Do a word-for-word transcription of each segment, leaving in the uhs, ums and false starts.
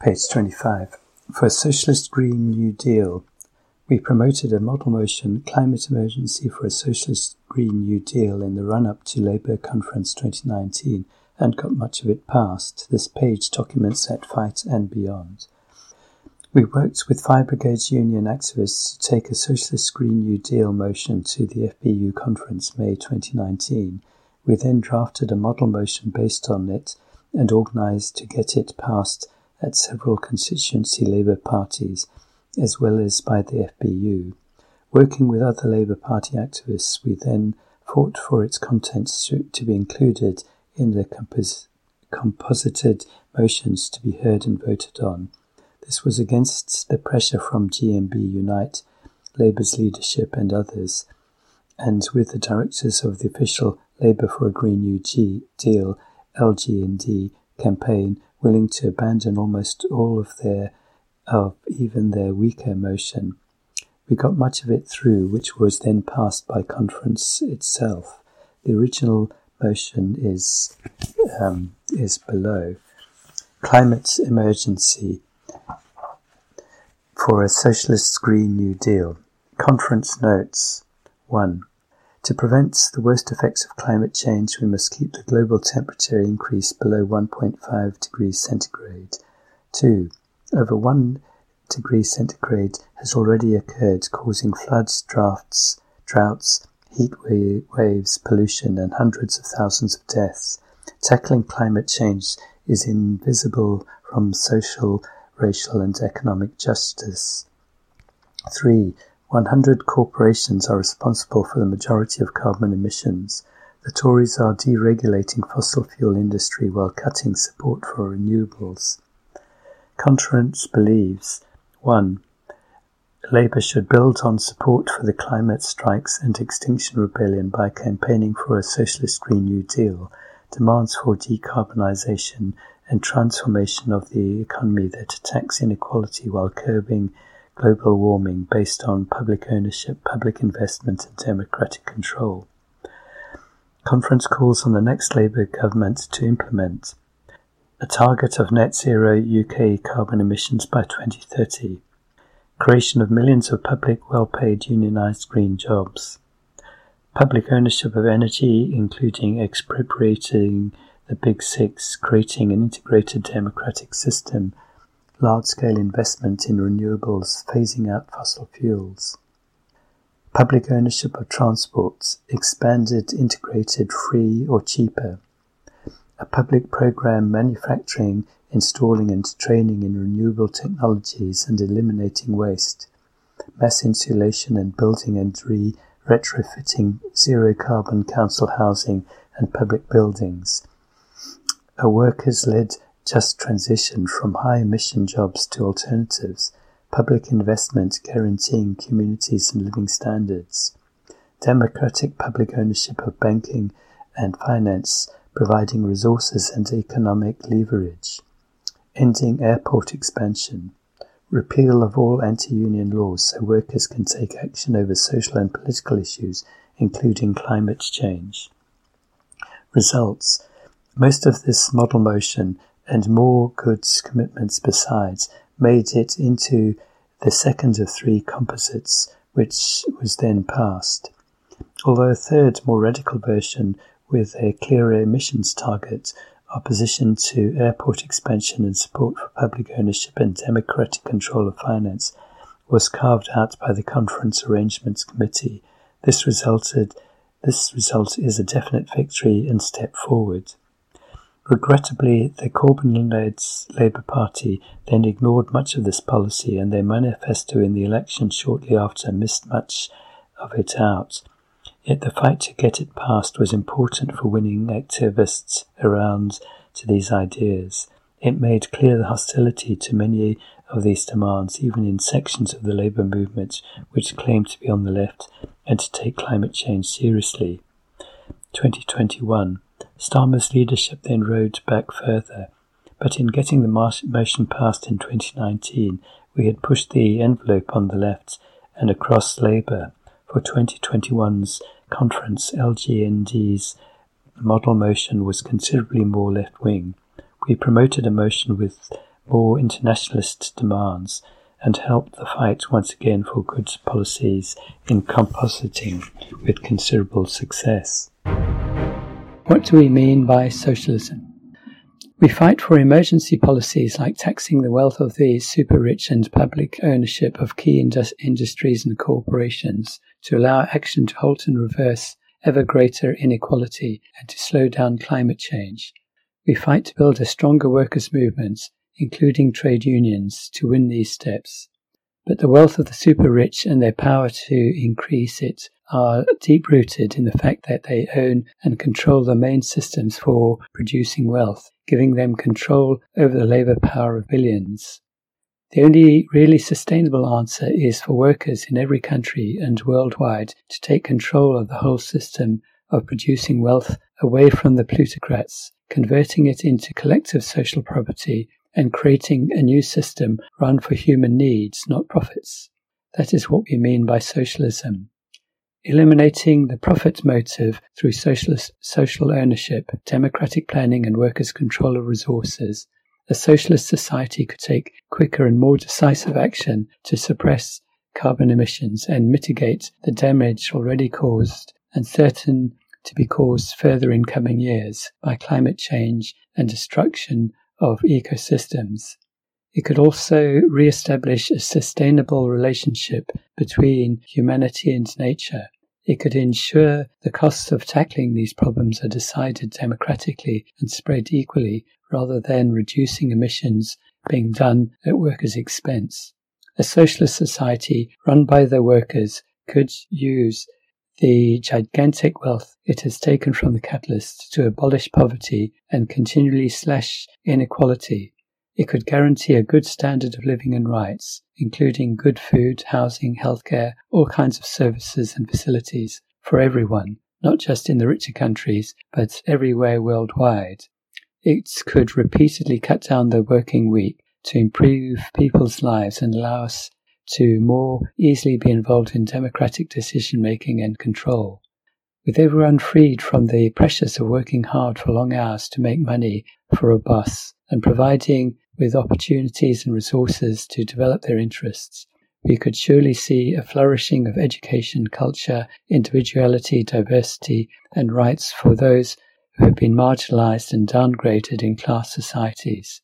Page twenty-five. For a Socialist Green New Deal, we promoted a model motion, Climate Emergency for a Socialist Green New Deal, in the run-up to Labour Conference twenty nineteen, and got much of it passed. This page documents that fight and beyond. We worked with Fire Brigades Union activists to take a Socialist Green New Deal motion to the F B U conference May twenty nineteen. We then drafted a model motion based on it and organised to get it passed at several constituency Labour parties, as well as by the F B U. Working with other Labour Party activists, we then fought for its contents to, to be included in the compos- composited motions to be heard and voted on. This was against the pressure from G M B, Unite, Labour's leadership and others, and with the directors of the official Labour for a Green New Deal, L G N D, campaign, willing to abandon almost all of their, of even their weaker motion. We got much of it through, which was then passed by conference itself. The original motion is um, is below. Climate Emergency for a Socialist Green New Deal. Conference notes. one. To prevent the worst effects of climate change, we must keep the global temperature increase below one point five degrees centigrade. two. Over one degree centigrade has already occurred, causing floods, drafts, droughts, heat waves, pollution, and hundreds of thousands of deaths. Tackling climate change is invisible from social, racial, and economic justice. three. one hundred corporations are responsible for the majority of carbon emissions. The Tories are deregulating fossil fuel industry while cutting support for renewables. Conference believes: one. Labour should build on support for the climate strikes and Extinction Rebellion by campaigning for a Socialist Green New Deal, demands for decarbonisation and transformation of the economy that attacks inequality while curbing global warming based on public ownership, public investment and democratic control. Conference calls on the next Labour government to implement a target of net zero U K carbon emissions by twenty thirty. Creation of millions of public, well-paid, unionised green jobs. Public ownership of energy, including expropriating the Big Six, creating an integrated democratic system. Large-scale investment in renewables, phasing out fossil fuels. Public ownership of transports, expanded, integrated, free or cheaper. A public programme manufacturing, installing and training in renewable technologies and eliminating waste, mass insulation and building and re- retrofitting zero-carbon council housing and public buildings, a workers-led just transition from high-emission jobs to alternatives, public investment guaranteeing communities and living standards, democratic public ownership of banking and finance, providing resources and economic leverage, ending airport expansion, repeal of all anti-union laws so workers can take action over social and political issues, including climate change. Results. Most of this model motion and more goods commitments besides made it into the second of three composites, which was then passed. Although a third, more radical version with a clearer emissions target, opposition to airport expansion and support for public ownership and democratic control of finance, was carved out by the Conference Arrangements Committee. This resulted, this result is a definite victory and step forward. Regrettably, the Corbyn-led Labour Party then ignored much of this policy, and their manifesto in the election shortly after missed much of it out. Yet the fight to get it passed was important for winning activists around to these ideas. It made clear the hostility to many of these demands, even in sections of the Labour movement which claimed to be on the left and to take climate change seriously. twenty twenty-one. Starmer's leadership then rode back further, but in getting the motion passed in twenty nineteen, we had pushed the envelope on the left and across Labour. For twenty twenty-one's conference, L G N D's model motion was considerably more left-wing. We promoted a motion with more internationalist demands and helped the fight once again for good policies in compositing with considerable success. What do we mean by socialism? We fight for emergency policies like taxing the wealth of the super-rich and public ownership of key indus- industries and corporations to allow action to halt and reverse ever greater inequality and to slow down climate change. We fight to build a stronger workers' movement, including trade unions, to win these steps. But the wealth of the super-rich and their power to increase it are deep-rooted in the fact that they own and control the main systems for producing wealth, giving them control over the labour power of billions. The only really sustainable answer is for workers in every country and worldwide to take control of the whole system of producing wealth away from the plutocrats, converting it into collective social property and creating a new system run for human needs, not profits. That is what we mean by socialism. Eliminating the profit motive through socialist social ownership, democratic planning and workers' control of resources, a socialist society could take quicker and more decisive action to suppress carbon emissions and mitigate the damage already caused and certain to be caused further in coming years by climate change and destruction of ecosystems. It could also re-establish a sustainable relationship between humanity and nature. It could ensure the costs of tackling these problems are decided democratically and spread equally, rather than reducing emissions being done at workers' expense. A socialist society run by the workers could use the gigantic wealth it has taken from the capitalists to abolish poverty and continually slash inequality. It could guarantee a good standard of living and rights, including good food, housing, healthcare, all kinds of services and facilities for everyone, not just in the richer countries, but everywhere worldwide. It could repeatedly cut down the working week to improve people's lives and allow us to more easily be involved in democratic decision-making and control. With everyone freed from the pressures of working hard for long hours to make money for a bus and providing with opportunities and resources to develop their interests, we could surely see a flourishing of education, culture, individuality, diversity, and rights for those who have been marginalised and downgraded in class societies.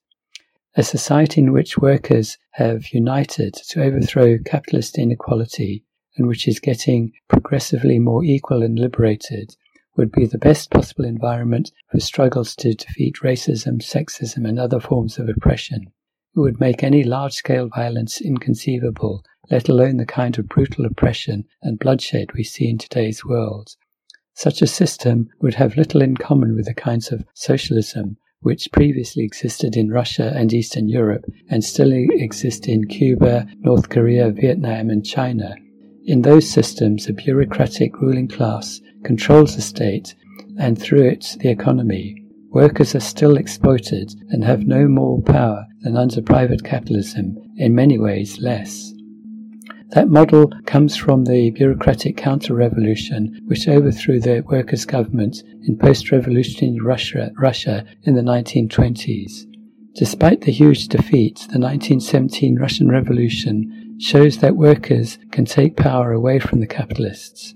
A society in which workers have united to overthrow capitalist inequality and which is getting progressively more equal and liberated would be the best possible environment for struggles to defeat racism, sexism and other forms of oppression. It would make any large-scale violence inconceivable, let alone the kind of brutal oppression and bloodshed we see in today's world. Such a system would have little in common with the kinds of socialism which previously existed in Russia and Eastern Europe and still exist in Cuba, North Korea, Vietnam and China. In those systems, a bureaucratic ruling class controls the state and through it the economy. Workers are still exploited and have no more power than under private capitalism, in many ways less. That model comes from the bureaucratic counter-revolution which overthrew the workers' government in post-revolutionary Russia, Russia in the nineteen twenties. Despite the huge defeat, the nineteen seventeen Russian Revolution shows that workers can take power away from the capitalists.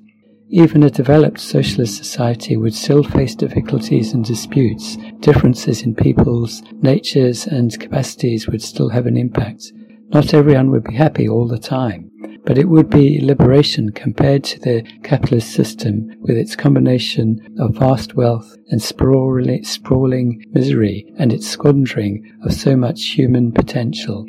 Even a developed socialist society would still face difficulties and disputes. Differences in people's natures and capacities would still have an impact. Not everyone would be happy all the time, but it would be liberation compared to the capitalist system with its combination of vast wealth and sprawling misery and its squandering of so much human potential.